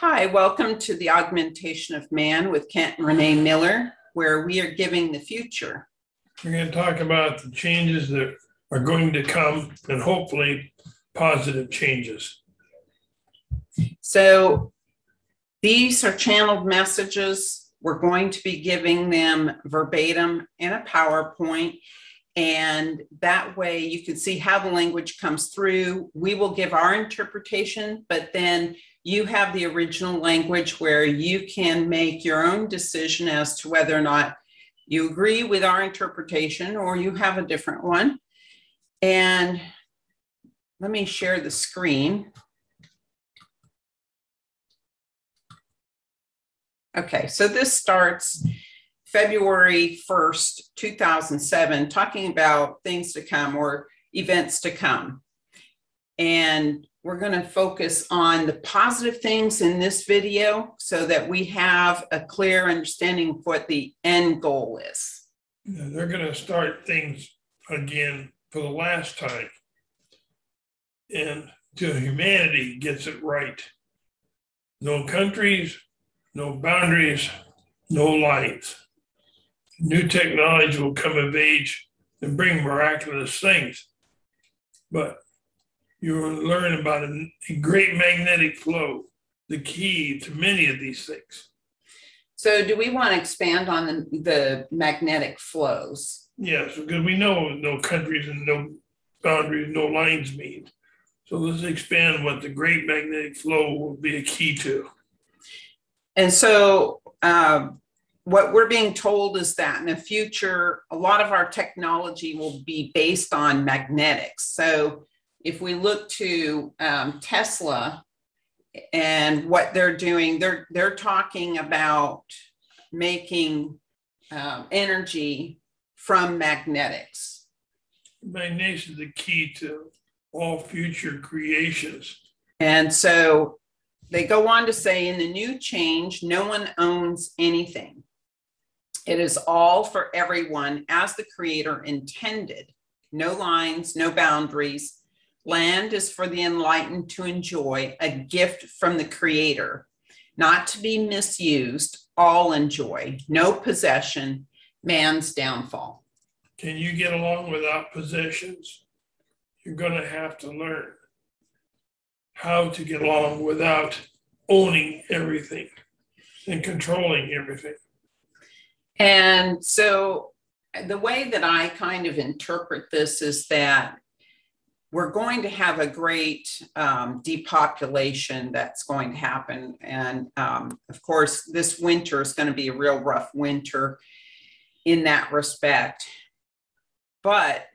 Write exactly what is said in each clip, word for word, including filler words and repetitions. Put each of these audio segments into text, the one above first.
Hi, welcome to the Augmentation of Man with Kent and Renee Miller, where we are giving the future. We're going to talk about the changes that are going to come and hopefully positive changes. So these are channeled messages. We're going to be giving them verbatim in a PowerPoint. And that way you can see how the language comes through. We will give our interpretation, but then you have the original language where you can make your own decision as to whether or not you agree with our interpretation or you have a different one. And let me share the screen. Okay, so this starts February first, two thousand seven, talking about things to come or events to come. And we're going to focus on the positive things in this video so that we have a clear understanding of what the end goal is. Yeah, they're going to start things again for the last time. And till humanity gets it right. No countries, no boundaries, no lines. New technology will come of age and bring miraculous things, but you will learn about a great magnetic flow, the key to many of these things. So do we want to expand on the, the magnetic flows? Yes, because we know no countries and no boundaries, no lines mean. So let's expand what the great magnetic flow will be a key to. And so um, what we're being told is that in the future, a lot of our technology will be based on magnetics. So if we look to um, Tesla and what they're doing, they're, they're talking about making um, energy from magnetics. Magnetics is the key to all future creations. And so they go on to say, in the new change, no one owns anything. It is all for everyone as the creator intended. No lines, no boundaries. Land is for the enlightened to enjoy, a gift from the creator, not to be misused, all enjoy, no possession, man's downfall. Can you get along without possessions? You're going to have to learn how to get along without owning everything and controlling everything. And so the way that I kind of interpret this is that we're going to have a great um, depopulation that's going to happen. And um, of course, this winter is going to be a real rough winter in that respect. But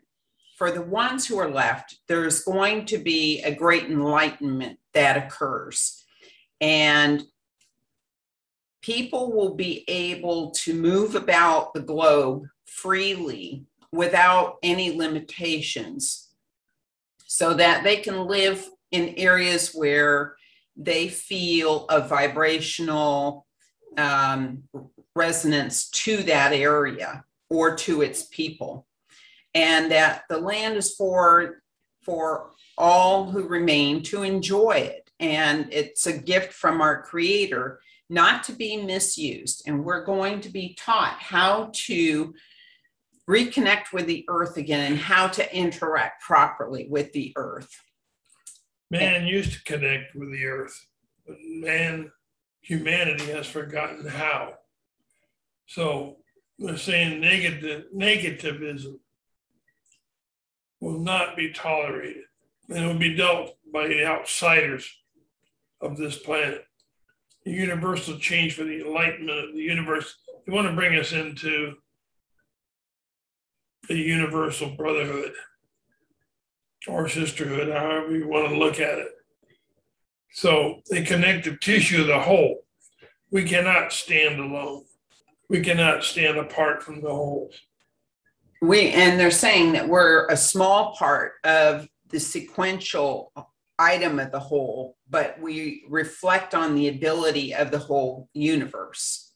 for the ones who are left, there's going to be a great enlightenment that occurs. And people will be able to move about the globe freely without any limitations, so that they can live in areas where they feel a vibrational um, resonance to that area or to its people. And that the land is for, for all who remain to enjoy it. And it's a gift from our creator, not to be misused. And we're going to be taught how to reconnect with the earth again and how to interact properly with the earth. Man and, used to connect with the earth, but man, humanity has forgotten how. So they're saying negative, negativism will not be tolerated and it will be dealt by the outsiders of this planet. The universal change for the enlightenment of the universe. They want to bring us into the universal brotherhood or sisterhood, however you want to look at it. So the connective tissue of the whole. We cannot stand alone. We cannot stand apart from the whole. We, and they're saying that we're a small part of the sequential item of the whole, but we reflect on the ability of the whole universe.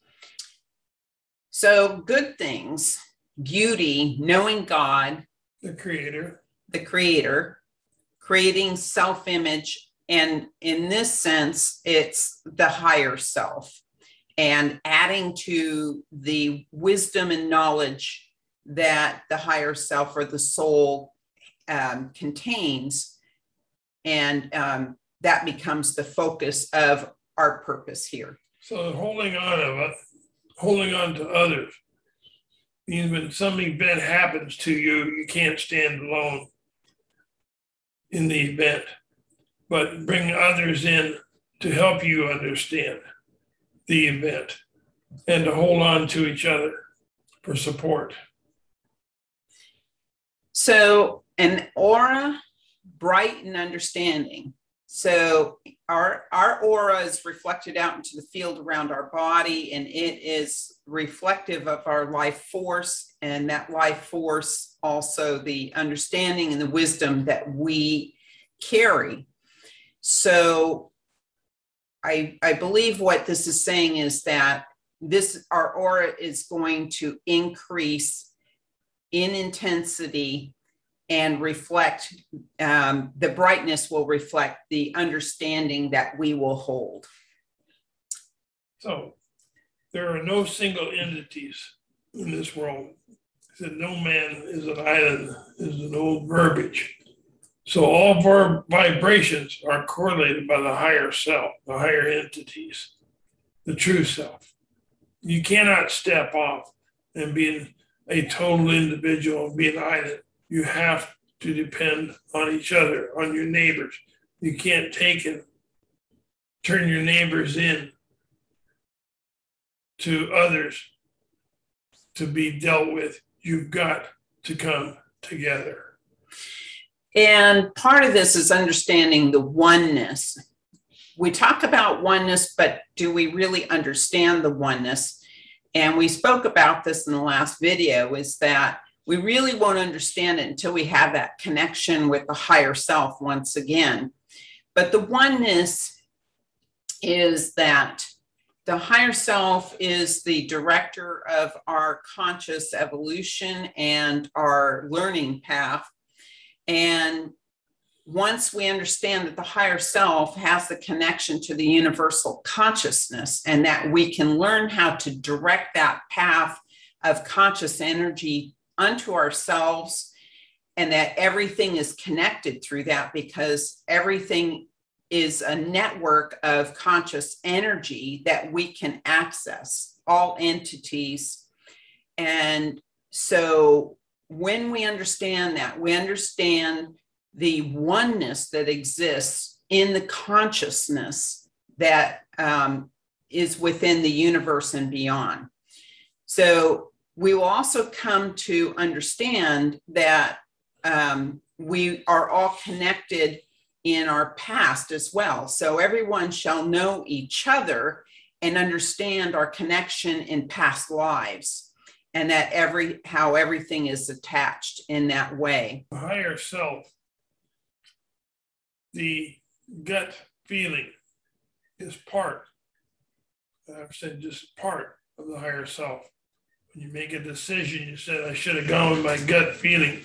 So good things. Beauty, knowing God, the creator, the creator, creating self-image And in this sense, it's the higher self and adding to the wisdom and knowledge that the higher self or the soul um, contains. And um, that becomes the focus of our purpose here. So holding on to, holding on to others means when something bad happens to you, you can't stand alone in the event, but bring others in to help you understand the event and to hold on to each other for support. So an aura, bright and understanding. So our, our aura is reflected out into the field around our body, and it is reflective of our life force, and that life force also the understanding and the wisdom that we carry. So I, I believe what this is saying is that this, our aura is going to increase in intensity and reflect, um, the brightness will reflect the understanding that we will hold. So there are no single entities in this world. He said, no man is an island, is an old verbiage. So all verb vibrations are correlated by the higher self, the higher entities, the true self. You cannot step off and be a total individual and be an island. You have to depend on each other, on your neighbors. You can't take and turn your neighbors in to others to be dealt with. You've got to come together. And part of this is understanding the oneness. We talk about oneness, but do we really understand the oneness? And we spoke about this in the last video, is that we really won't understand it until we have that connection with the higher self once again. But the oneness is that the higher self is the director of our conscious evolution and our learning path. And once we understand that the higher self has the connection to the universal consciousness, and that we can learn how to direct that path of conscious energy unto ourselves, and that everything is connected through that, because everything is a network of conscious energy that we can access, all entities. And so when we understand that, we understand the oneness that exists in the consciousness that um, is within the universe and beyond. So we will also come to understand that um, we are all connected in our past as well. So everyone shall know each other and understand our connection in past lives, and that every how everything is attached in that way. The higher self, the gut feeling is part, I've said just part of the higher self. When you make a decision, you said, I should have gone with my gut feeling.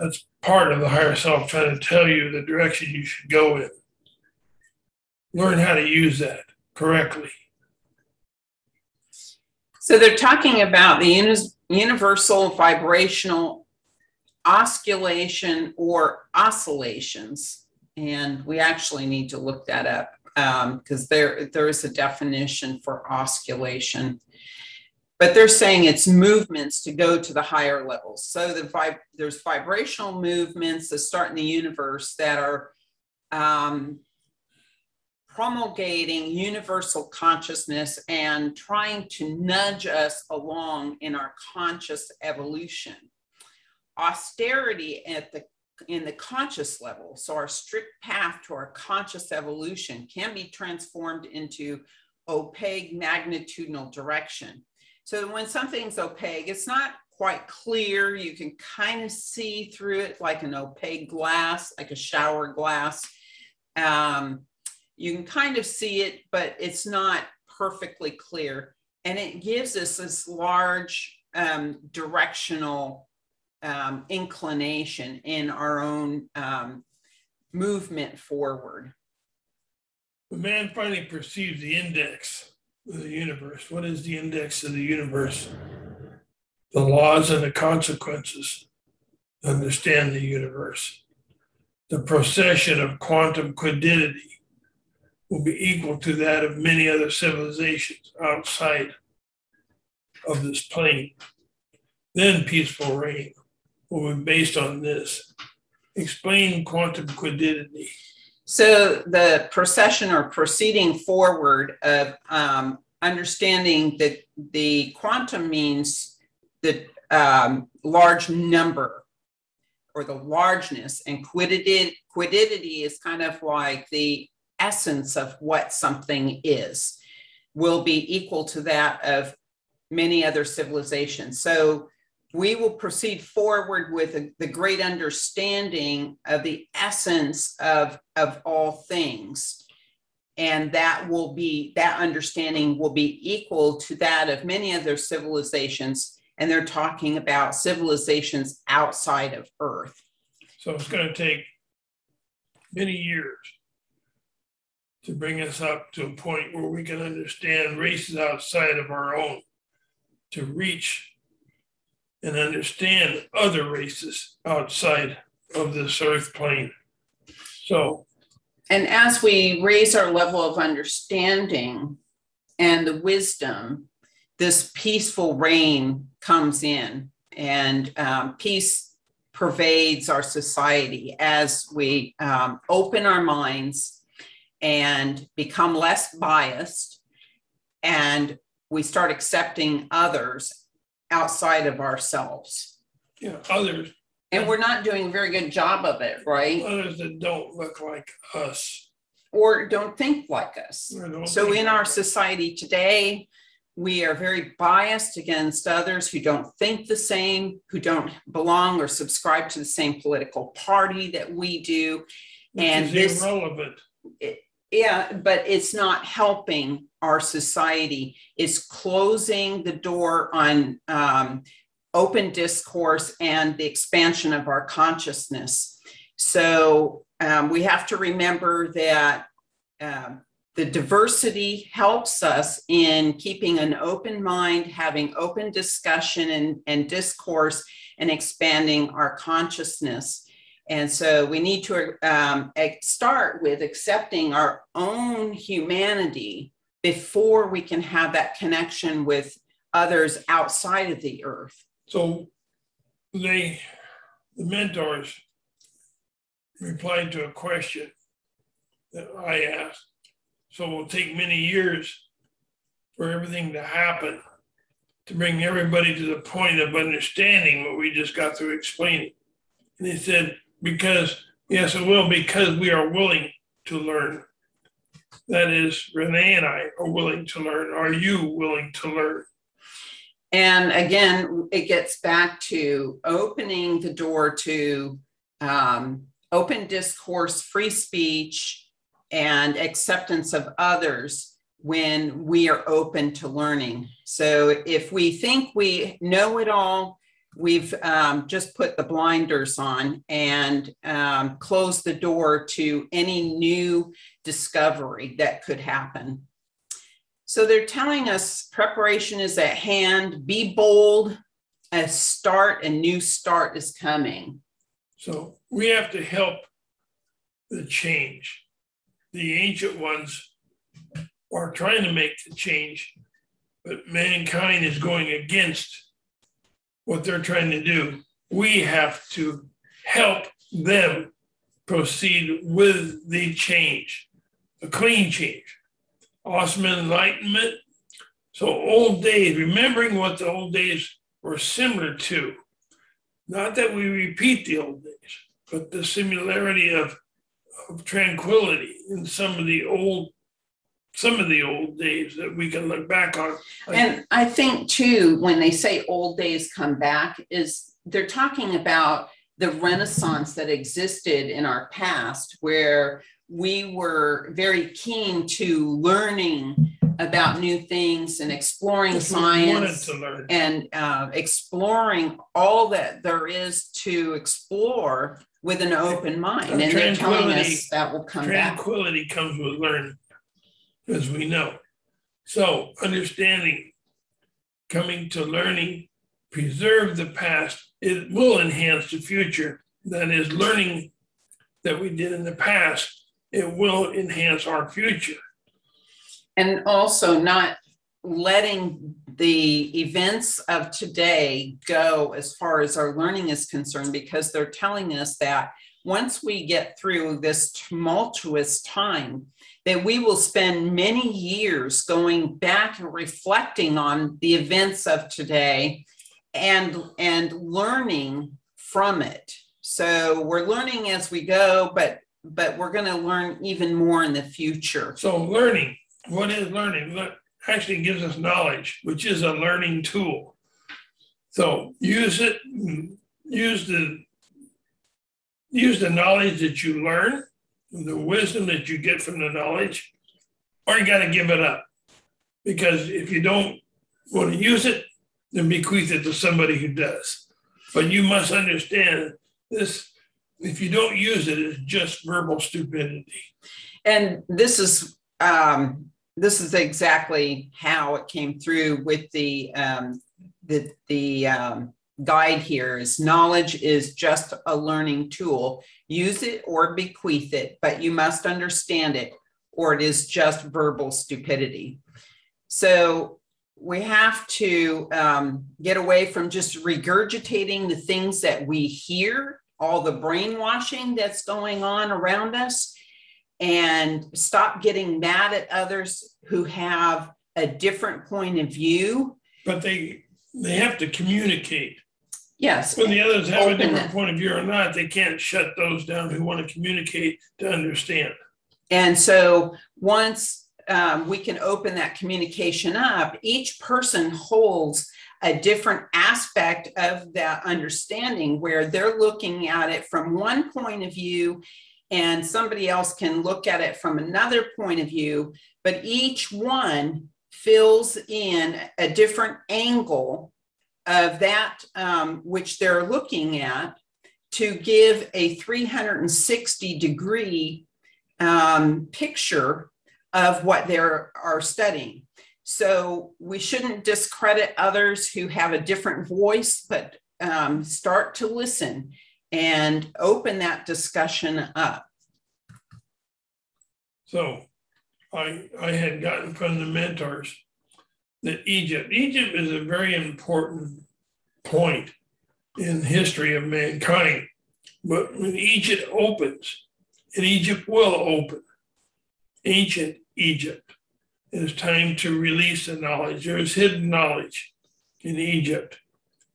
That's part of the higher self trying to tell you the direction you should go in. Learn how to use that correctly. So they're talking about the universal vibrational osculation or oscillations. And we actually need to look that up because um, there, there is a definition for osculation. But they're saying it's movements to go to the higher levels. So the vib there's vibrational movements that start in the universe that are um, promulgating universal consciousness and trying to nudge us along in our conscious evolution. Austerity at the in the conscious level, so our strict path to our conscious evolution can be transformed into opaque magnitudinal direction. So when something's opaque, it's not quite clear. You can kind of see through it like an opaque glass, like a shower glass. Um, you can kind of see it, but it's not perfectly clear. And it gives us this large um, directional um, inclination in our own um, movement forward. When man finally perceives the index of the universe, what is the index of the universe? The laws and the consequences. Understand the universe. The procession of quantum quiddity will be equal to that of many other civilizations outside of this plane. Then peaceful reign will be based on this. Explain quantum quiddity. So the procession or proceeding forward of um, understanding that the quantum means the um, large number, or the largeness, and quiddity, quiddity is kind of like the essence of what something is, will be equal to that of many other civilizations. So we will proceed forward with the great understanding of the essence of, of all things. And that will be, that understanding will be equal to that of many other civilizations. And they're talking about civilizations outside of Earth. So it's going to take many years to bring us up to a point where we can understand races outside of our own, to reach and understand other races outside of this Earth plane. So, and as we raise our level of understanding and the wisdom, this peaceful reign comes in, and um, peace pervades our society as we um, open our minds and become less biased, and we start accepting others outside of ourselves. Yeah, others. And we're not doing a very good job of it, right? Others that don't look like us. Or don't think like us. So in our society today, we are very biased against others who don't think the same, who don't belong or subscribe to the same political party that we do. Which and is this, irrelevant. It, yeah, but it's not helping our society. It's closing the door on um, open discourse and the expansion of our consciousness. So um, we have to remember that um, the diversity helps us in keeping an open mind, having open discussion and, and discourse, and expanding our consciousness. And so we need to um, start with accepting our own humanity before we can have that connection with others outside of the Earth. So they, the mentors replied to a question that I asked. So it will take many years for everything to happen, to bring everybody to the point of understanding what we just got through explaining. And he said, because, yes, it will, because we are willing to learn. That is, Renee and I are willing to learn. Are you willing to learn? And again, it gets back to opening the door to um, open discourse, free speech, and acceptance of others when we are open to learning. So if we think we know it all, we've um, just put the blinders on and um, closed the door to any new discovery that could happen. So they're telling us preparation is at hand, be bold, a start, a new start is coming. So we have to help the change. The ancient ones are trying to make the change, but mankind is going against what they're trying to do. We have to help them proceed with the change, a clean change. Awesome enlightenment. So old days, remembering what the old days were similar to. Not that we repeat the old days, but the similarity of of tranquility in some of the old, some of the old days that we can look back on. And I think too, when they say old days come back, is they're talking about the Renaissance that existed in our past, where we were very keen to learning about new things and exploring science and uh, exploring all that there is to explore with an open mind. And they're telling us that will come back. Tranquility comes with learning, as we know. So understanding, coming to learning, preserve the past, it will enhance the future. That is, learning that we did in the past, it will enhance our future. And also not letting the events of today go as far as our learning is concerned, because they're telling us that once we get through this tumultuous time, that we will spend many years going back and reflecting on the events of today and, and learning from it. So we're learning as we go, but, but we're going to learn even more in the future. So learning, what is learning? Look, actually gives us knowledge, which is a learning tool. So use it, use the, use the knowledge that you learn, the wisdom that you get from the knowledge, or you got to give it up. Because if you don't want to use it, then bequeath it to somebody who does. But you must understand this, if you don't use it, it's just verbal stupidity. And this is, um, This is exactly how it came through with the um, the, the um, guide here is knowledge is just a learning tool. Use it or bequeath it, but you must understand it or it is just verbal stupidity. So we have to um, get away from just regurgitating the things that we hear, all the brainwashing that's going on around us, and stop getting mad at others who have a different point of view. But they they have to communicate. Yes. When the others have a different point of view or not, they can't shut those down who want to communicate to understand. And so once um, we can open that communication up, each person holds a different aspect of that understanding where they're looking at it from one point of view and somebody else can look at it from another point of view, but each one fills in a different angle of that um, which they're looking at to give a three hundred sixty degree um, picture of what they are studying. So we shouldn't discredit others who have a different voice, but um, start to listen and open that discussion up. So I, I had gotten from the mentors that Egypt, Egypt is a very important point in the history of mankind. But when Egypt opens, and Egypt will open, ancient Egypt, it is time to release the knowledge. There is hidden knowledge in Egypt,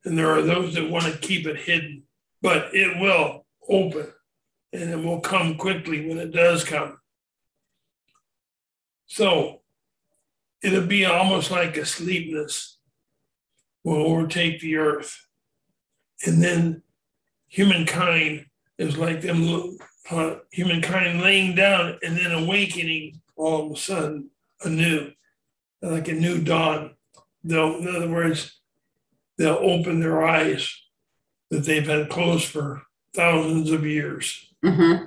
and there are those that want to keep it hidden. But it will open, and it will come quickly when it does come. So it'll be almost like a sleepness will overtake the earth. And then humankind is like them, uh, humankind laying down and then awakening all of a sudden anew, like a new dawn. They'll, in other words, they'll open their eyes that they've had closed for thousands of years. Mm-hmm.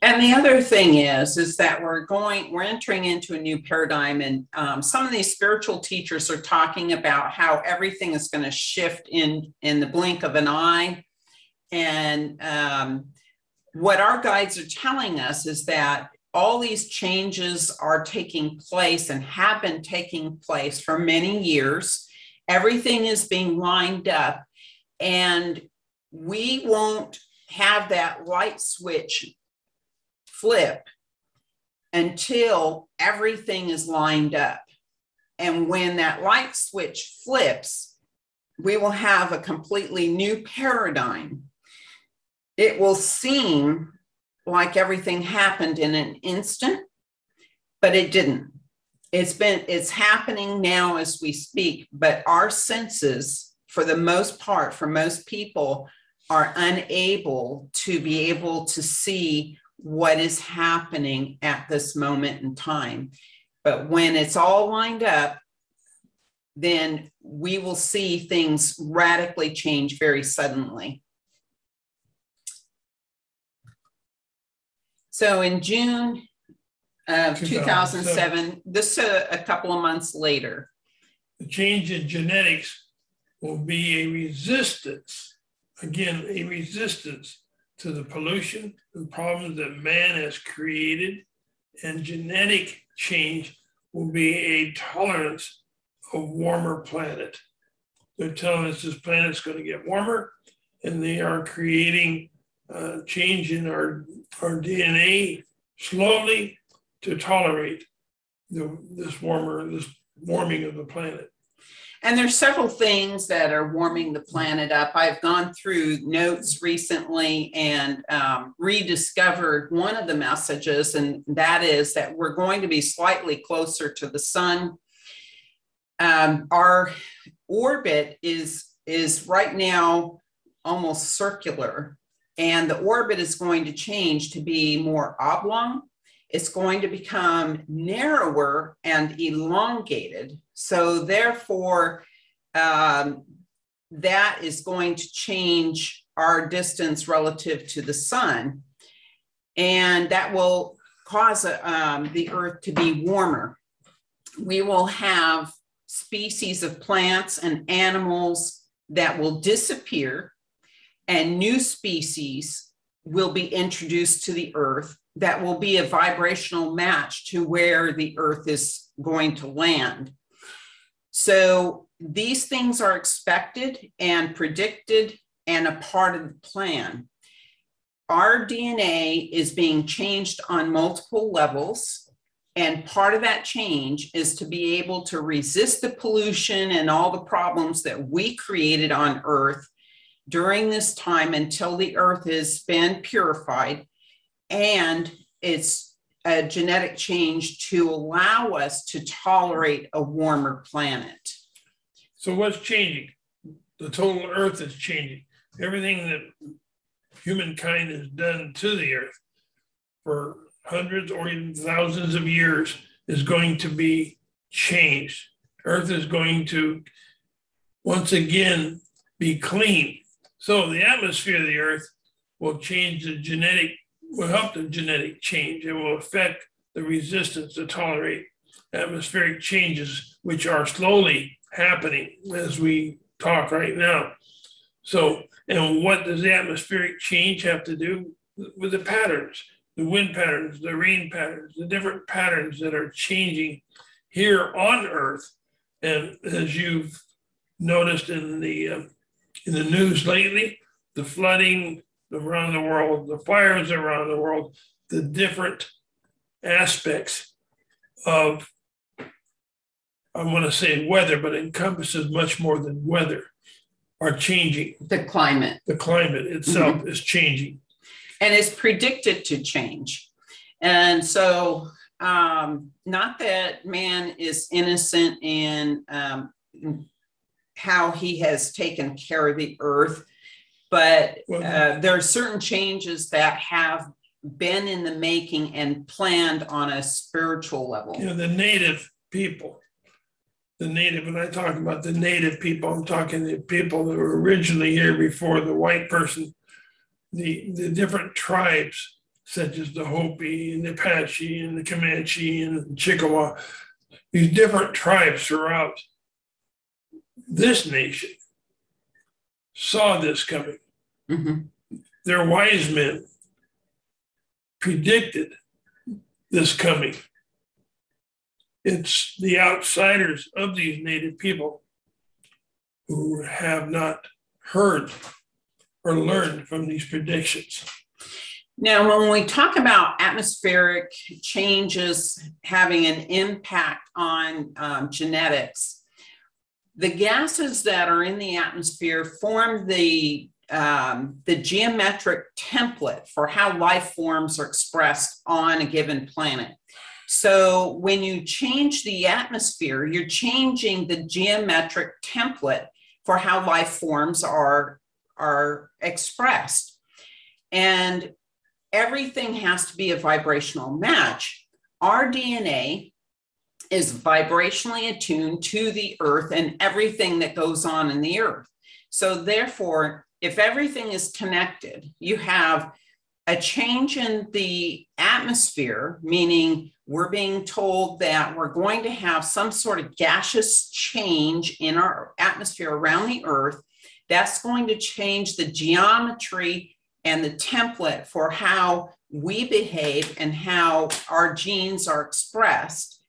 And the other thing is, is that we're going, we're entering into a new paradigm, and um, some of these spiritual teachers are talking about how everything is going to shift in, in the blink of an eye. And um, what our guides are telling us is that all these changes are taking place and have been taking place for many years. Everything is being lined up. And we won't have that light switch flip until everything is lined up. And when that light switch flips, we will have a completely new paradigm. It will seem like everything happened in an instant, but it didn't. It's been, it's happening now as we speak, but our senses, for the most part, for most people, are unable to be able to see what is happening at this moment in time. But when it's all lined up, then we will see things radically change very suddenly. So in June of two thousand seven, this uh, a couple of months later. The change in genetics will be a resistance, again, a resistance to the pollution and problems that man has created, and genetic change will be a tolerance of warmer planet. They're telling us this planet's going to get warmer, and they are creating a change in our, our D N A slowly to tolerate the, this warmer, this warming of the planet. And there's several things that are warming the planet up. I've gone through notes recently and um, rediscovered one of the messages, and that is that we're going to be slightly closer to the sun. Um, our orbit is, is right now almost circular, and the orbit is going to change to be more oblong. It's going to become narrower and elongated. So therefore, um, that is going to change our distance relative to the sun. And that will cause uh, um, the Earth to be warmer. We will have species of plants and animals that will disappear, and new species will be introduced to the Earth that will be a vibrational match to where the Earth is going to land. So these things are expected and predicted and a part of the plan. Our D N A is being changed on multiple levels, and part of that change is to be able to resist the pollution and all the problems that we created on Earth during this time until the Earth has been purified, and it's a genetic change to allow us to tolerate a warmer planet. So what's changing? The total Earth is changing. Everything that humankind has done to the Earth for hundreds or even thousands of years is going to be changed. Earth is going to once again be clean. So the atmosphere of the Earth will change the genetic will help the genetic change and will affect the resistance to tolerate atmospheric changes, which are slowly happening as we talk right now. So, and what does the atmospheric change have to do with the patterns, the wind patterns, the rain patterns, the different patterns that are changing here on Earth? And as you've noticed in the, uh, in the news lately, the flooding around the world, the fires around the world, the different aspects of, I want to say weather, but encompasses much more than weather, are changing. The climate. The climate itself mm-hmm. is changing. And it's predicted to change. And so um, not that man is innocent in um, how he has taken care of the Earth, but uh, there are certain changes that have been in the making and planned on a spiritual level. You know, the native people, the native, when I talk about the native people, I'm talking the people that were originally here before the white person, the, the different tribes, such as the Hopi and the Apache and the Comanche and the Chickawa, these different tribes throughout this nation saw this coming. Mm-hmm. Their wise men predicted this coming. It's the outsiders of these native people who have not heard or learned from these predictions. Now, when we talk about atmospheric changes having an impact on um, genetics, the gases that are in the atmosphere form the, um, the geometric template for how life forms are expressed on a given planet. So when you change the atmosphere, you're changing the geometric template for how life forms are, are expressed. And everything has to be a vibrational match. Our D N A is vibrationally attuned to the Earth and everything that goes on in the Earth. So therefore, if everything is connected, you have a change in the atmosphere, meaning we're being told that we're going to have some sort of gaseous change in our atmosphere around the Earth, that's going to change the geometry and the template for how we behave and how our genes are expressed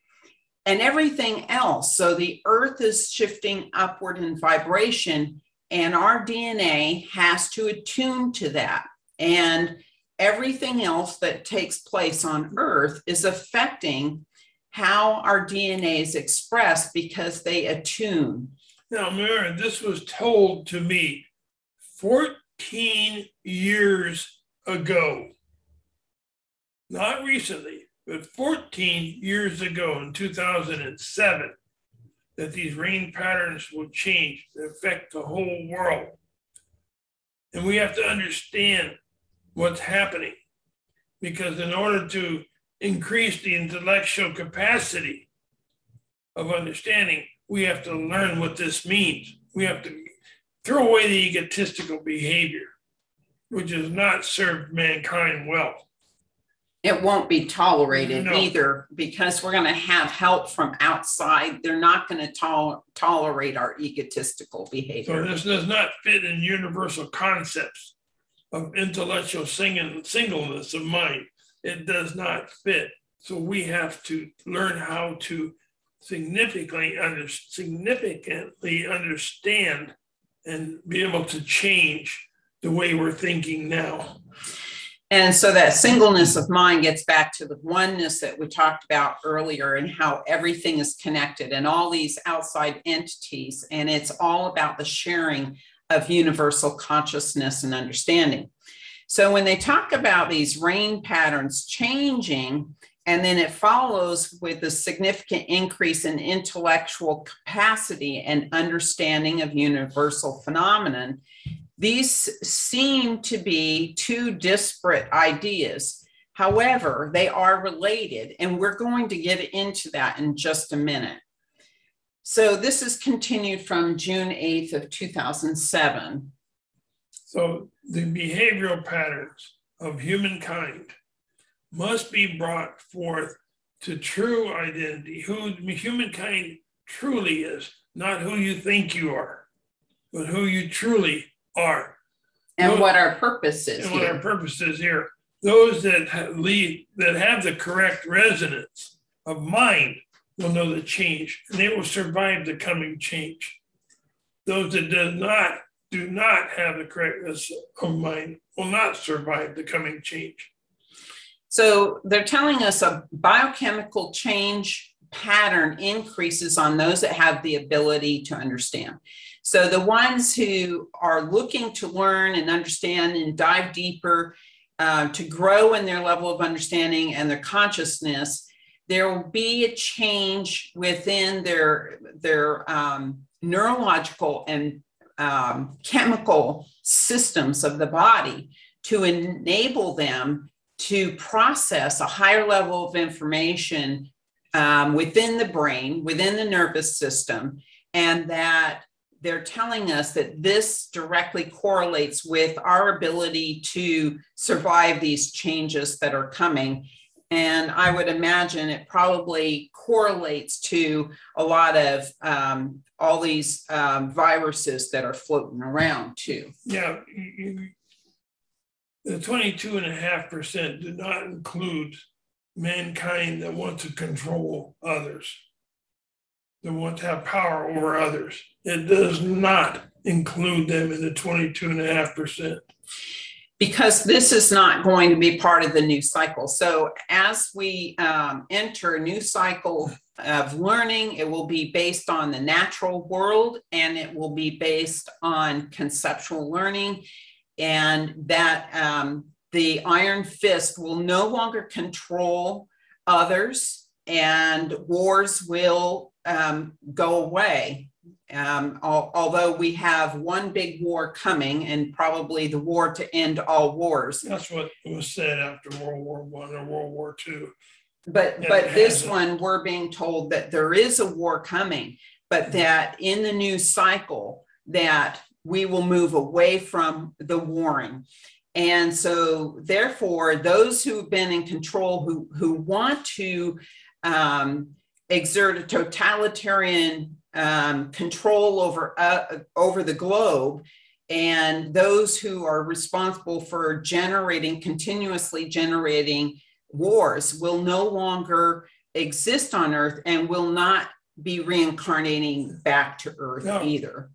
and everything else. So the Earth is shifting upward in vibration, and our D N A has to attune to that. And everything else that takes place on Earth is affecting how our D N A is expressed because they attune. Now, Mary, this was told to me fourteen years ago. Not recently, but fourteen years ago in two thousand seven, that these rain patterns will change and affect the whole world. And we have to understand what's happening, because in order to increase the intellectual capacity of understanding, we have to learn what this means. We have to throw away the egotistical behavior, which has not served mankind well. It won't be tolerated no. either, because we're going to have help from outside. They're not going to tol tolerate our egotistical behavior. So this does not fit in universal concepts of intellectual sing singleness of mind. It does not fit. So we have to learn how to significantly, under significantly understand and be able to change the way we're thinking now. And so that singleness of mind gets back to the oneness that we talked about earlier and how everything is connected and all these outside entities. And it's all about the sharing of universal consciousness and understanding. So when they talk about these rain patterns changing, and then it follows with a significant increase in intellectual capacity and understanding of universal phenomenon, these seem to be two disparate ideas. However, they are related, and we're going to get into that in just a minute. So this is continued from June eighth of two thousand seven. So the behavioral patterns of humankind must be brought forth to true identity, who humankind truly is, not who you think you are, but who you truly are. And those, what our purpose is and here. what our purpose is here. Those that have, lead, that have the correct resonance of mind will know the change, and they will survive the coming change. Those that do not, do not have the correctness of mind will not survive the coming change. So they're telling us a biochemical change pattern increases on those that have the ability to understand. So the ones who are looking to learn and understand and dive deeper uh, to grow in their level of understanding and their consciousness, there will be a change within their, their um, neurological and um, chemical systems of the body to enable them to process a higher level of information um, within the brain, within the nervous system, and that they're telling us that this directly correlates with our ability to survive these changes that are coming. And I would imagine it probably correlates to a lot of um, all these um, viruses that are floating around too. Yeah. The twenty-two and a half percent do not include mankind that want to control others, that want to have power over others. It does not include them in the twenty-two and a half percent. Because this is not going to be part of the new cycle. So as we um, enter a new cycle of learning, it will be based on the natural world, and it will be based on conceptual learning. And that um, the iron fist will no longer control others, and wars will um, go away. Um, al although we have one big war coming, and probably the war to end all wars. That's what was said after World War One or World War Two. But, but this one, we're being told that there is a war coming, but that in the new cycle, that we will move away from the warring. And so therefore, those who've been in control, who, who want to um, exert a totalitarian um, control over, uh, over the globe, and those who are responsible for generating, continuously generating wars will no longer exist on Earth and will not be reincarnating back to Earth no. either.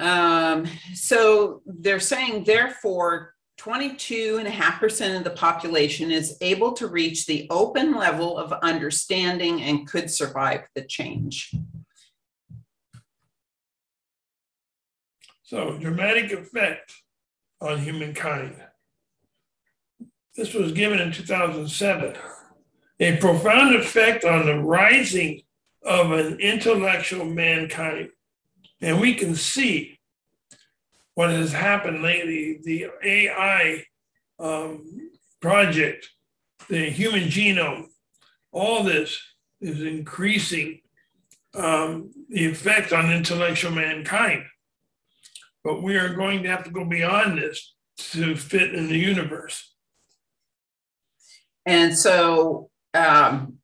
Um, so they're saying, therefore, twenty-two point five percent of the population is able to reach the open level of understanding and could survive the change. So, dramatic effect on humankind. This was given in two thousand seven. A profound effect on the rising of an intellectual mankind. And we can see what has happened lately, the A I um, project, the human genome, all this is increasing um, the effect on intellectual mankind. But we are going to have to go beyond this to fit in the universe. And so um,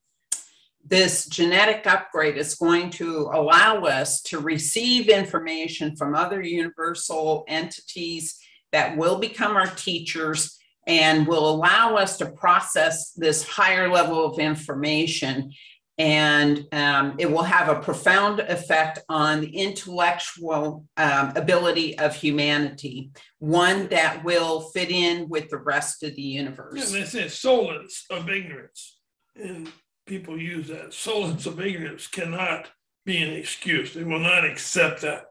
this genetic upgrade is going to allow us to receive information from other universal entities that will become our teachers and will allow us to process this higher level of information. And um, it will have a profound effect on the intellectual um, ability of humanity, one that will fit in with the rest of the universe. Yeah, they say solence of ignorance, and people use that. Solence of ignorance cannot be an excuse. They will not accept that.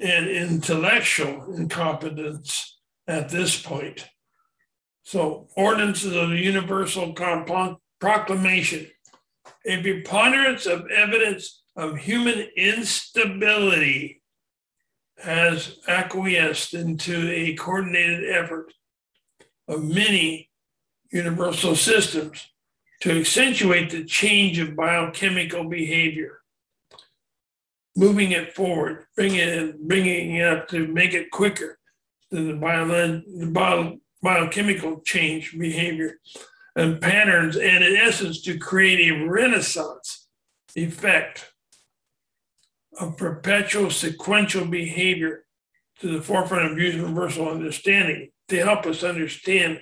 And intellectual incompetence at this point. So ordinances of the universal comp- proclamation. A preponderance of evidence of human instability has acquiesced into a coordinated effort of many universal systems to accentuate the change of biochemical behavior, moving it forward, bringing it, bringing it up to make it quicker than the, bio, the bio, biochemical change behavior and patterns, and in essence, to create a renaissance effect of perpetual sequential behavior to the forefront of universal understanding to help us understand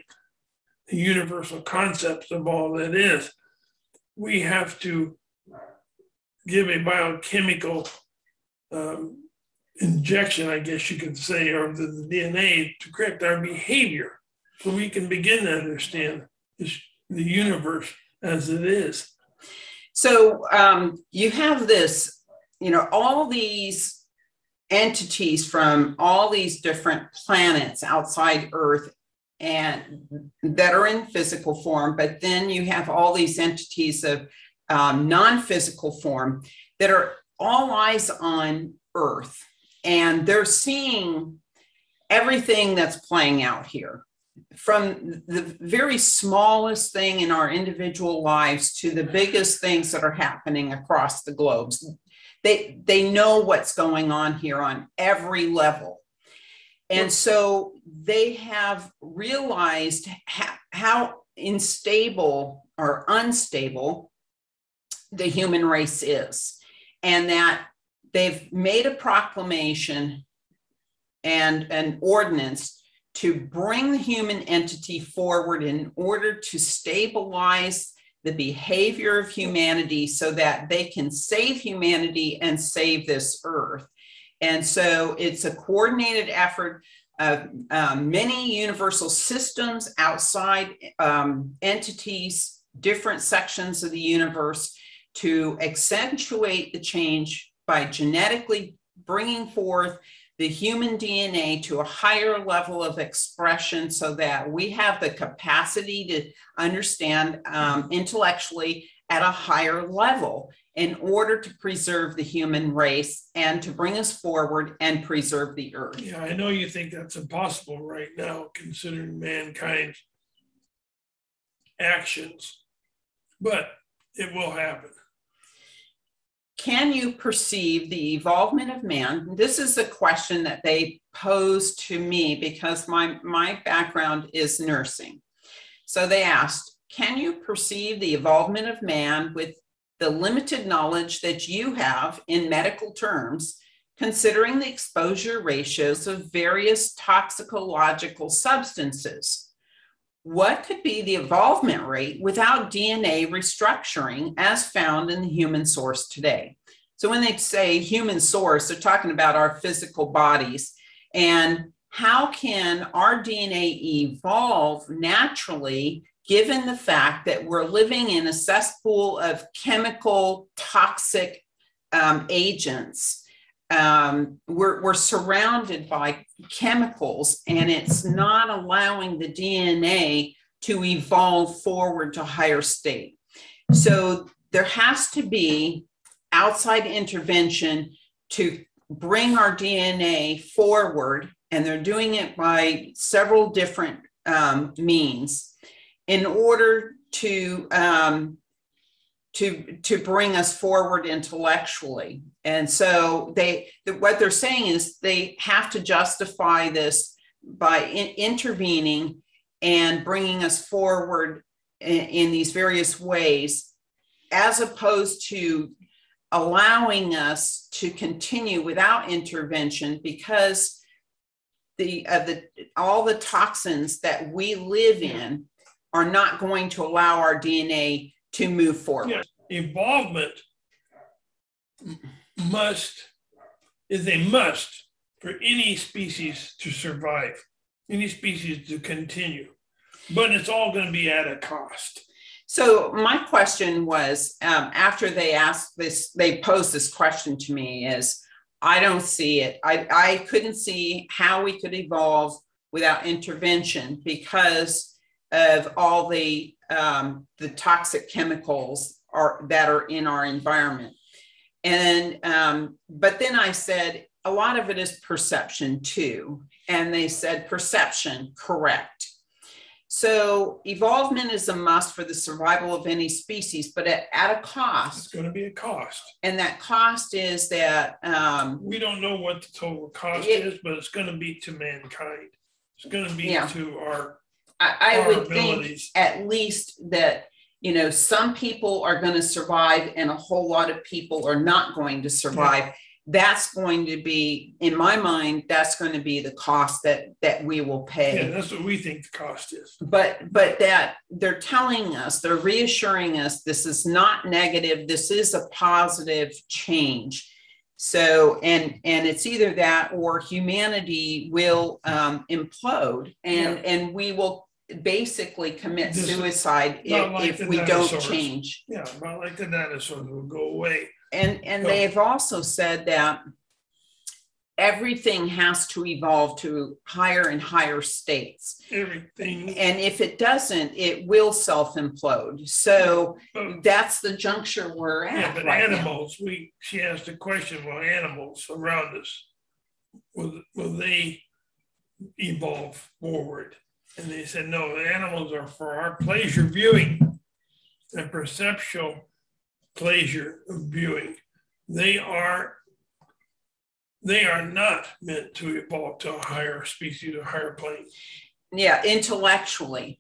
the universal concepts of all that is. We have to give a biochemical um, injection, I guess you could say, of the D N A to correct our behavior so we can begin to understand the universe as it is. So um, you have this, you know, all these entities from all these different planets outside Earth and that are in physical form, but then you have all these entities of um, non-physical form that are all eyes on Earth, and they're seeing everything that's playing out here. From the very smallest thing in our individual lives to the biggest things that are happening across the globe. They, they know what's going on here on every level. And so they have realized ha- how unstable or unstable the human race is, and that they've made a proclamation and an ordinance to bring the human entity forward in order to stabilize the behavior of humanity so that they can save humanity and save this Earth. And so it's a coordinated effort of um, many universal systems, outside um, entities, different sections of the universe, to accentuate the change by genetically bringing forth the human D N A to a higher level of expression so that we have the capacity to understand um, intellectually at a higher level in order to preserve the human race and to bring us forward and preserve the Earth. Yeah, I know you think that's impossible right now, considering mankind's actions, but it will happen. Can you perceive the evolvement of man? This is a question that they posed to me because my, my background is nursing. So they asked, can you perceive the evolvement of man with the limited knowledge that you have in medical terms, considering the exposure ratios of various toxicological substances? What could be the evolvement rate without D N A restructuring as found in the human source today? So when they say human source, they're talking about our physical bodies. And how can our D N A evolve naturally, given the fact that we're living in a cesspool of chemical toxic um, agents? Um, we're, we're surrounded by chemicals, and it's not allowing the D N A to evolve forward to higher state. So there has to be outside intervention to bring our D N A forward, and they're doing it by several different um, means in order to um, to to bring us forward intellectually. And so they what they're saying is they have to justify this by in, intervening and bringing us forward in, in these various ways, as opposed to allowing us to continue without intervention because the of the all the toxins that we live in are not going to allow our D N A to move forward. Yes. Involvement must, is a must for any species to survive, any species to continue, but it's all going to be at a cost. So my question was, um, after they asked this, they posed this question to me is, I don't see it. I, I couldn't see how we could evolve without intervention because of all the Um, the toxic chemicals are, that are in our environment. And, um, but then I said, a lot of it is perception too. And they said, perception, correct. So evolvement is a must for the survival of any species, but at, at a cost. It's going to be a cost. And that cost is that. Um, we don't know what the total cost it, is, but it's going to be to mankind. It's going to be yeah. to our I would think at least that, you know, some people are going to survive and a whole lot of people are not going to survive. Yeah. That's going to be, in my mind, that's going to be the cost that that we will pay. Yeah, that's what we think the cost is. But but that they're telling us, they're reassuring us this is not negative. This is a positive change. So, and, and it's either that or humanity will um, implode and, yeah. and we will basically commit this suicide if, like if we dinosaurs. don't change. Yeah, not like the dinosaurs will go away. And, and they have also said that everything has to evolve to higher and higher states. Everything. And if it doesn't, it will self-implode. So but, that's the juncture we're at. Yeah, but right animals, now. we she asked the question, well, animals around us, will, will they evolve forward? And they said, no, the animals are for our pleasure viewing, the perceptual pleasure of viewing. They are They are not meant to evolve to a higher species, a higher plane. Yeah, intellectually.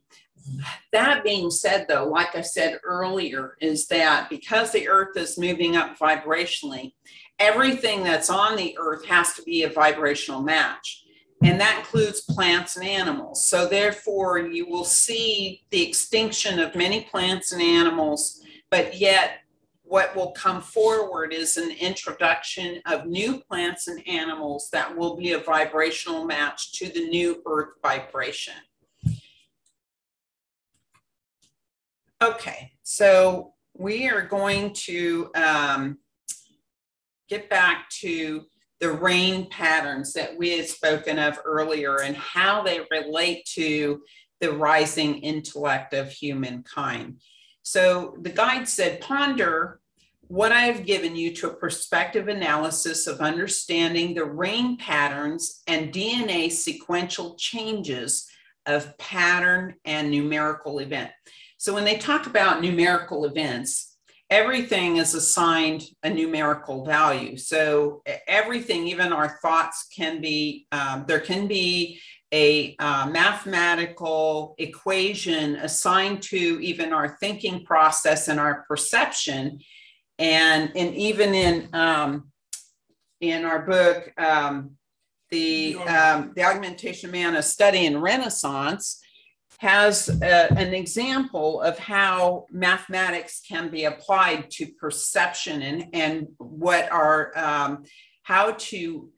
That being said, though, like I said earlier, is that because the Earth is moving up vibrationally, everything that's on the Earth has to be a vibrational match. And that includes plants and animals. So therefore, you will see the extinction of many plants and animals, but yet what will come forward is an introduction of new plants and animals that will be a vibrational match to the new Earth vibration. Okay, so we are going to um, get back to the rain patterns that we had spoken of earlier and how they relate to the rising intellect of humankind. So the guide said, ponder what I have given you to a perspective analysis of understanding the rain patterns and D N A sequential changes of pattern and numerical event. So when they talk about numerical events, everything is assigned a numerical value. So everything, even our thoughts, can be, um, there can be a uh, mathematical equation assigned to even our thinking process and our perception. And, and even in, um, in our book, um, the, um, the Augmentation of Man, A Study in Renaissance, has a, an example of how mathematics can be applied to perception and, and what are, um, how to,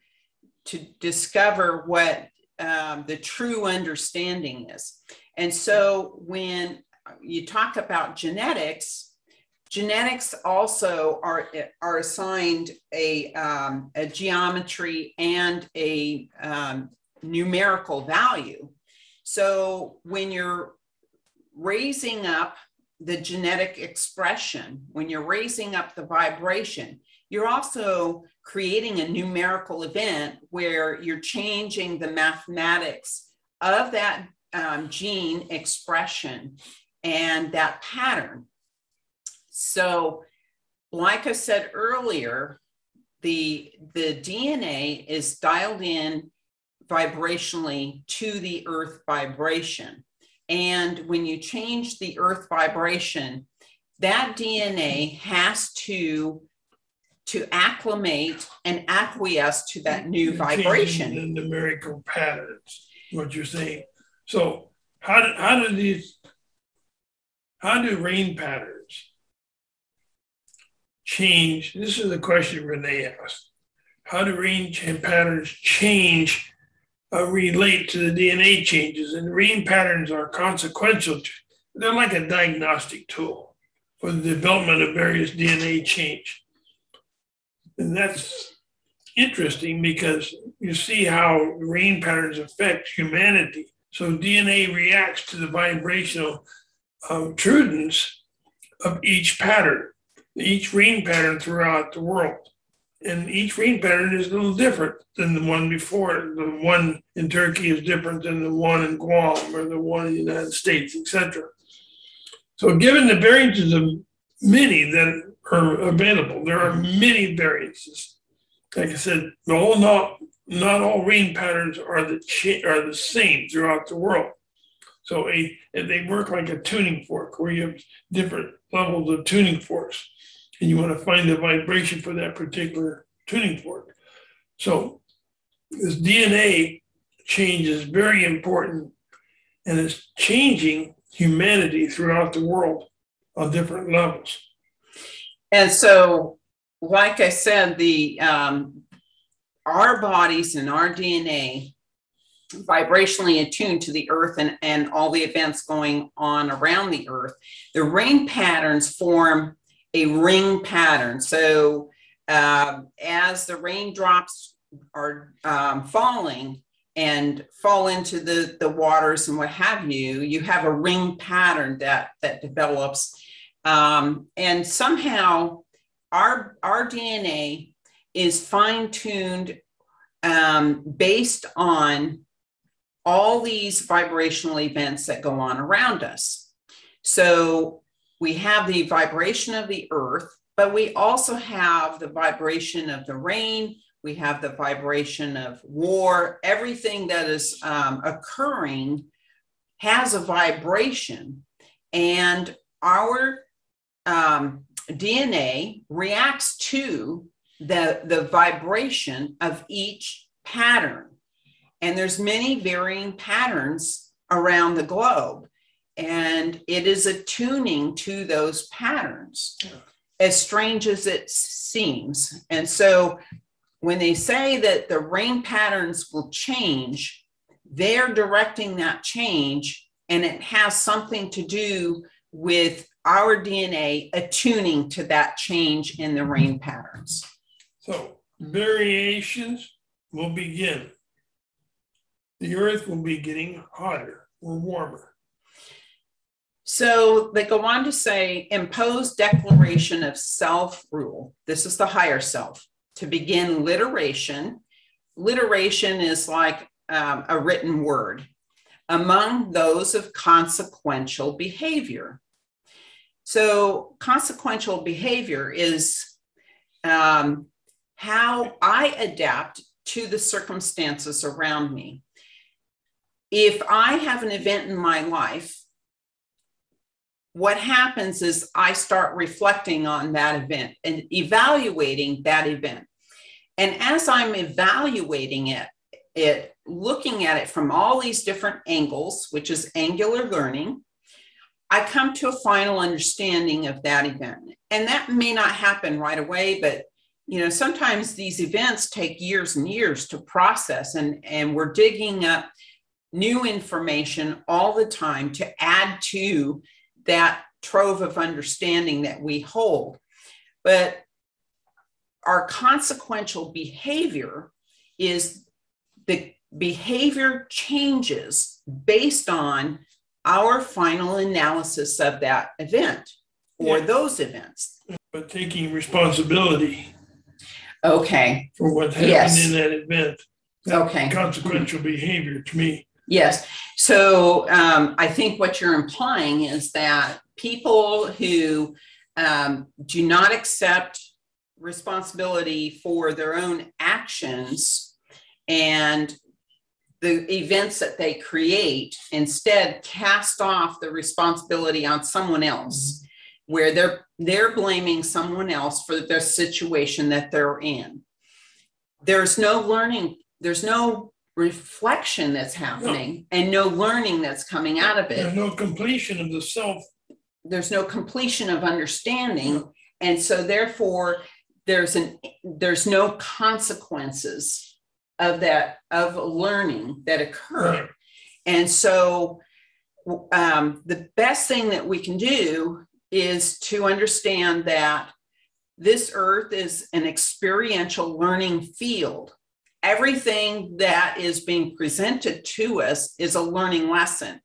to discover what um, the true understanding is. And so when you talk about genetics, genetics also are, are assigned a, um, a geometry and a um, numerical value. So when you're raising up the genetic expression, when you're raising up the vibration, you're also creating a numerical event where you're changing the mathematics of that um, gene expression and that pattern. So like I said earlier, the, the D N A is dialed in vibrationally to the earth vibration. And when you change the earth vibration, that D N A has to, to acclimate and acquiesce to that new You're vibration. The numerical patterns, what you're saying. So how do, how do these, how do rain patterns change? This is the question Renee asked. How do rain patterns change Uh, relate to the D N A changes? And rain patterns are consequential. To, they're like a diagnostic tool for the development of various D N A change. And that's interesting because you see how rain patterns affect humanity. So D N A reacts to the vibrational obtrudence of each pattern, each rain pattern throughout the world. And each rain pattern is a little different than the one before. The one in Turkey is different than the one in Guam or the one in the United States, et cetera. So given the variances of many that are available, there are many variances. Like I said, no, not, not all rain patterns are the, are the same throughout the world. So a, they work like a tuning fork where you have different levels of tuning forks. And you want to find the vibration for that particular tuning fork. So this D N A change is very important, and it's changing humanity throughout the world on different levels. And so, like I said, the um, our bodies and our D N A vibrationally attuned to the earth and, and all the events going on around the earth. The rain patterns form a ring pattern. So uh, as the raindrops are um, falling and fall into the, the waters and what have you, you have a ring pattern that, that develops. Um, and somehow our, our D N A is fine-tuned um, based on all these vibrational events that go on around us. So we have the vibration of the earth, but we also have the vibration of the rain. We have the vibration of war. Everything that is um, occurring has a vibration, and our um, D N A reacts to the, the vibration of each pattern. And there's many varying patterns around the globe. And it is attuning to those patterns, yeah, as strange as it seems. And so when they say that the rain patterns will change, they're directing that change, and it has something to do with our D N A attuning to that change in the rain patterns. So variations will begin. The earth will be getting hotter or warmer. So they go on to say, impose declaration of self-rule. This is the higher self. To begin literation. Literation is like um, a written word. Among those of consequential behavior. So consequential behavior is um, how I adapt to the circumstances around me. If I have an event in my life, what happens is I start reflecting on that event and evaluating that event. And as I'm evaluating it, it looking at it from all these different angles, which is angular learning, I come to a final understanding of that event. And that may not happen right away, but you know, sometimes these events take years and years to process, and, and we're digging up new information all the time to add to that trove of understanding that we hold. But our consequential behavior is the behavior changes based on our final analysis of that event or yeah. those events. But taking responsibility okay. for what happened yes. in that event. That okay. consequential mm-hmm. behavior to me. Yes. So um, I think what you're implying is that people who um, do not accept responsibility for their own actions and the events that they create instead cast off the responsibility on someone else, where they're, they're blaming someone else for the situation that they're in. There's no learning. There's no reflection that's happening no. and no learning that's coming out of it. There's no completion of the self. There's no completion of understanding. No. And so therefore there's an, there's no consequences of that, of learning that occurred. Right. And so um, the best thing that we can do is to understand that this earth is an experiential learning field. Everything that is being presented to us is a learning lesson.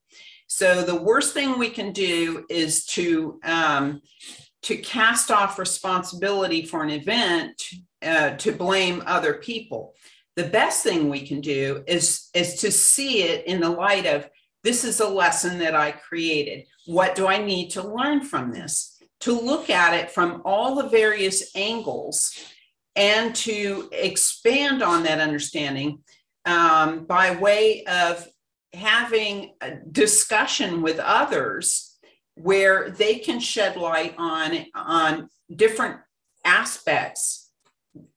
So the worst thing we can do is to um, to cast off responsibility for an event uh, to blame other people. The best thing we can do is, is to see it in the light of, this is a lesson that I created. What do I need to learn from this? To look at it from all the various angles and to expand on that understanding um, by way of having a discussion with others where they can shed light on, on different aspects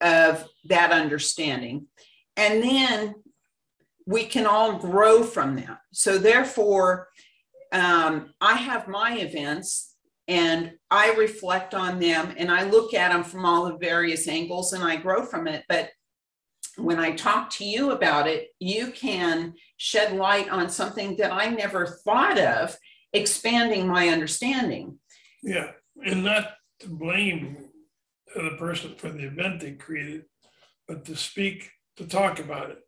of that understanding. And then we can all grow from that. So therefore, um, I have my events and I reflect on them and I look at them from all the various angles and I grow from it. But when I talk to you about it, you can shed light on something that I never thought of, expanding my understanding. Yeah, and not to blame the person for the event they created, but to speak, to talk about it,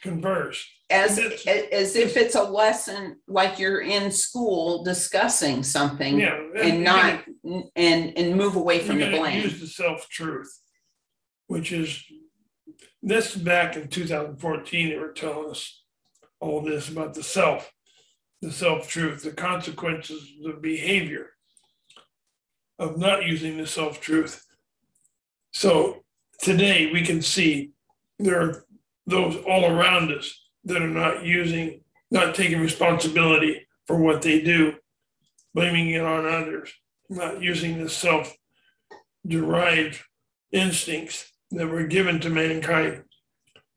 converse. As, as if it's a lesson, like you're in school discussing something, yeah, and, and not gotta, and and move away from the blame. Use the self-truth, which is this. Back in two thousand fourteen, they were telling us all this about the self, the self-truth, the consequences, the behavior of not using the self-truth. So today we can see there are those all around us that are not using, not taking responsibility for what they do, blaming it on others, not using the self-derived instincts that were given to mankind.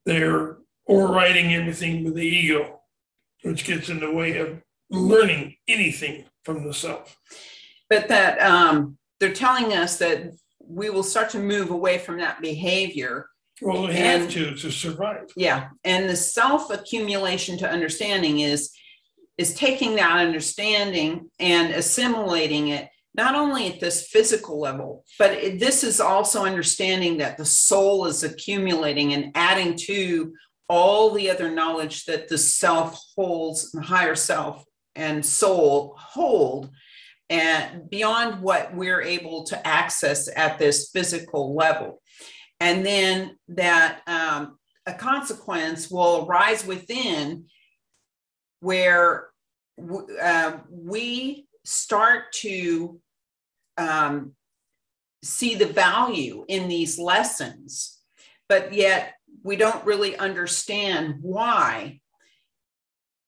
They're overriding everything with the ego, which gets in the way of learning anything from the self. But that um, they're telling us that we will start to move away from that behavior. Well, we have and, to, to survive. Yeah. And the self-accumulation to understanding is, is taking that understanding and assimilating it, not only at this physical level, but it, this is also understanding that the soul is accumulating and adding to all the other knowledge that the self holds, the higher self and soul hold, and beyond what we're able to access at this physical level. And then that um, a consequence will arise within where w uh, we start to um, see the value in these lessons, but yet we don't really understand why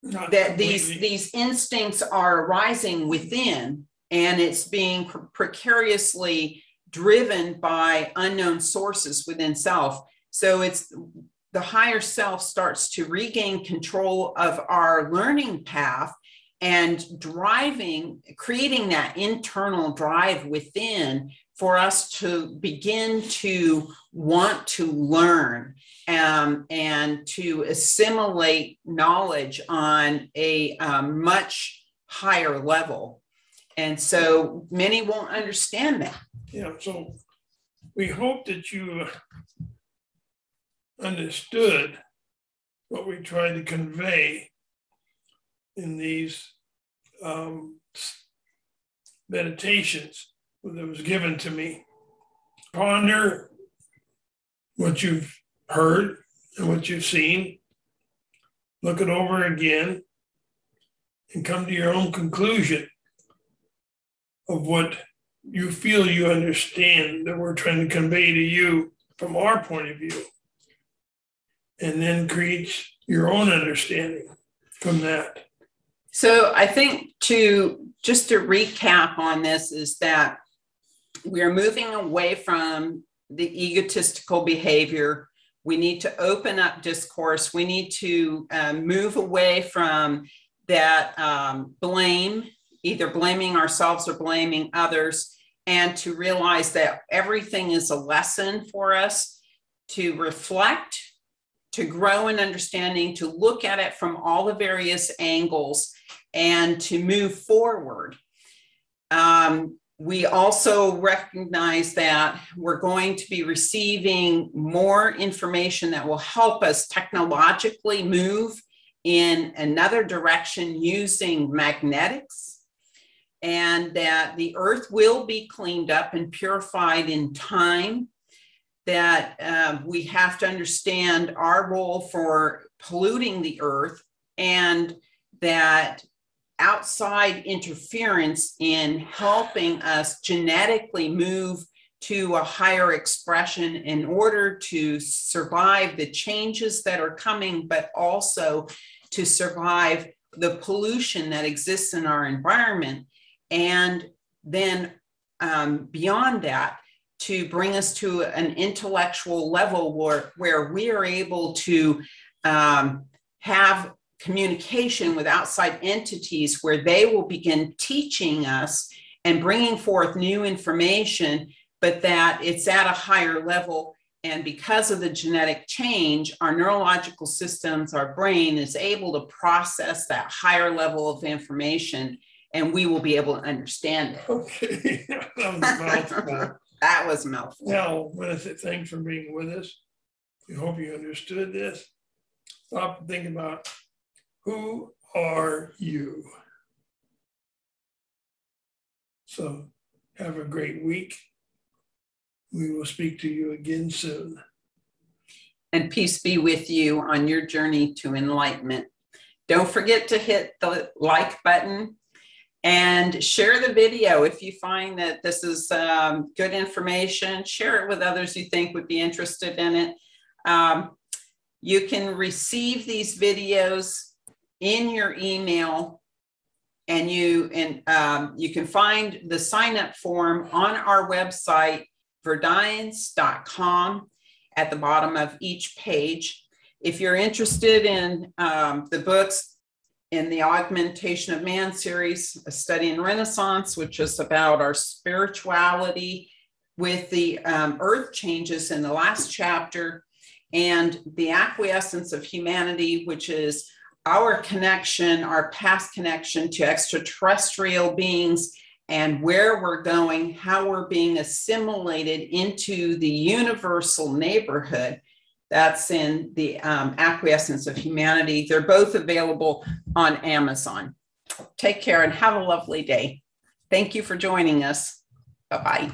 Not that these, these instincts are arising within, and it's being pre precariously driven by unknown sources within self. So it's the higher self starts to regain control of our learning path and driving, creating that internal drive within for us to begin to want to learn um, and to assimilate knowledge on a um, much higher level. And so many won't understand that. Yeah, so we hope that you understood what we tried to convey in these um, meditations that was given to me. Ponder what you've heard and what you've seen. Look it over again and come to your own conclusion of what you feel you understand that we're trying to convey to you from our point of view. And then create your own understanding from that. So I think to just to recap on this is that we are moving away from the egotistical behavior. We need to open up discourse. We need to uh, move away from that um, blame, either blaming ourselves or blaming others, and to realize that everything is a lesson for us to reflect, to grow in understanding, to look at it from all the various angles, and to move forward. Um, we also recognize that we're going to be receiving more information that will help us technologically move in another direction using magnetics, and that the earth will be cleaned up and purified in time, that uh, we have to understand our role for polluting the earth, and that outside interference in helping us genetically move to a higher expression in order to survive the changes that are coming, but also to survive the pollution that exists in our environment. And then um, beyond that, to bring us to an intellectual level where, where we are able to um, have communication with outside entities, where they will begin teaching us and bringing forth new information, but that it's at a higher level. And because of the genetic change, our neurological systems, our brain is able to process that higher level of information, and we will be able to understand it. Okay, that was mouthful. That was mouthful. Well, well, thanks for being with us. We hope you understood this. Stop and think about, who are you? So have a great week. We will speak to you again soon. And peace be with you on your journey to enlightenment. Don't forget to hit the like button and share the video. If you find that this is um, good information, share it with others you think would be interested in it. Um, you can receive these videos in your email, and you and um, you can find the sign up form on our website, verdines dot com, at the bottom of each page. If you're interested in um, the books in the Augmentation of Man series, A Study in Renaissance, which is about our spirituality with the um, earth changes in the last chapter, and the Acquiescence of Humanity, which is our connection, our past connection to extraterrestrial beings, and where we're going, how we're being assimilated into the universal neighborhood. That's in the um, Acquiescence of Humanity. They're both available on Amazon. Take care and have a lovely day. Thank you for joining us. Bye-bye.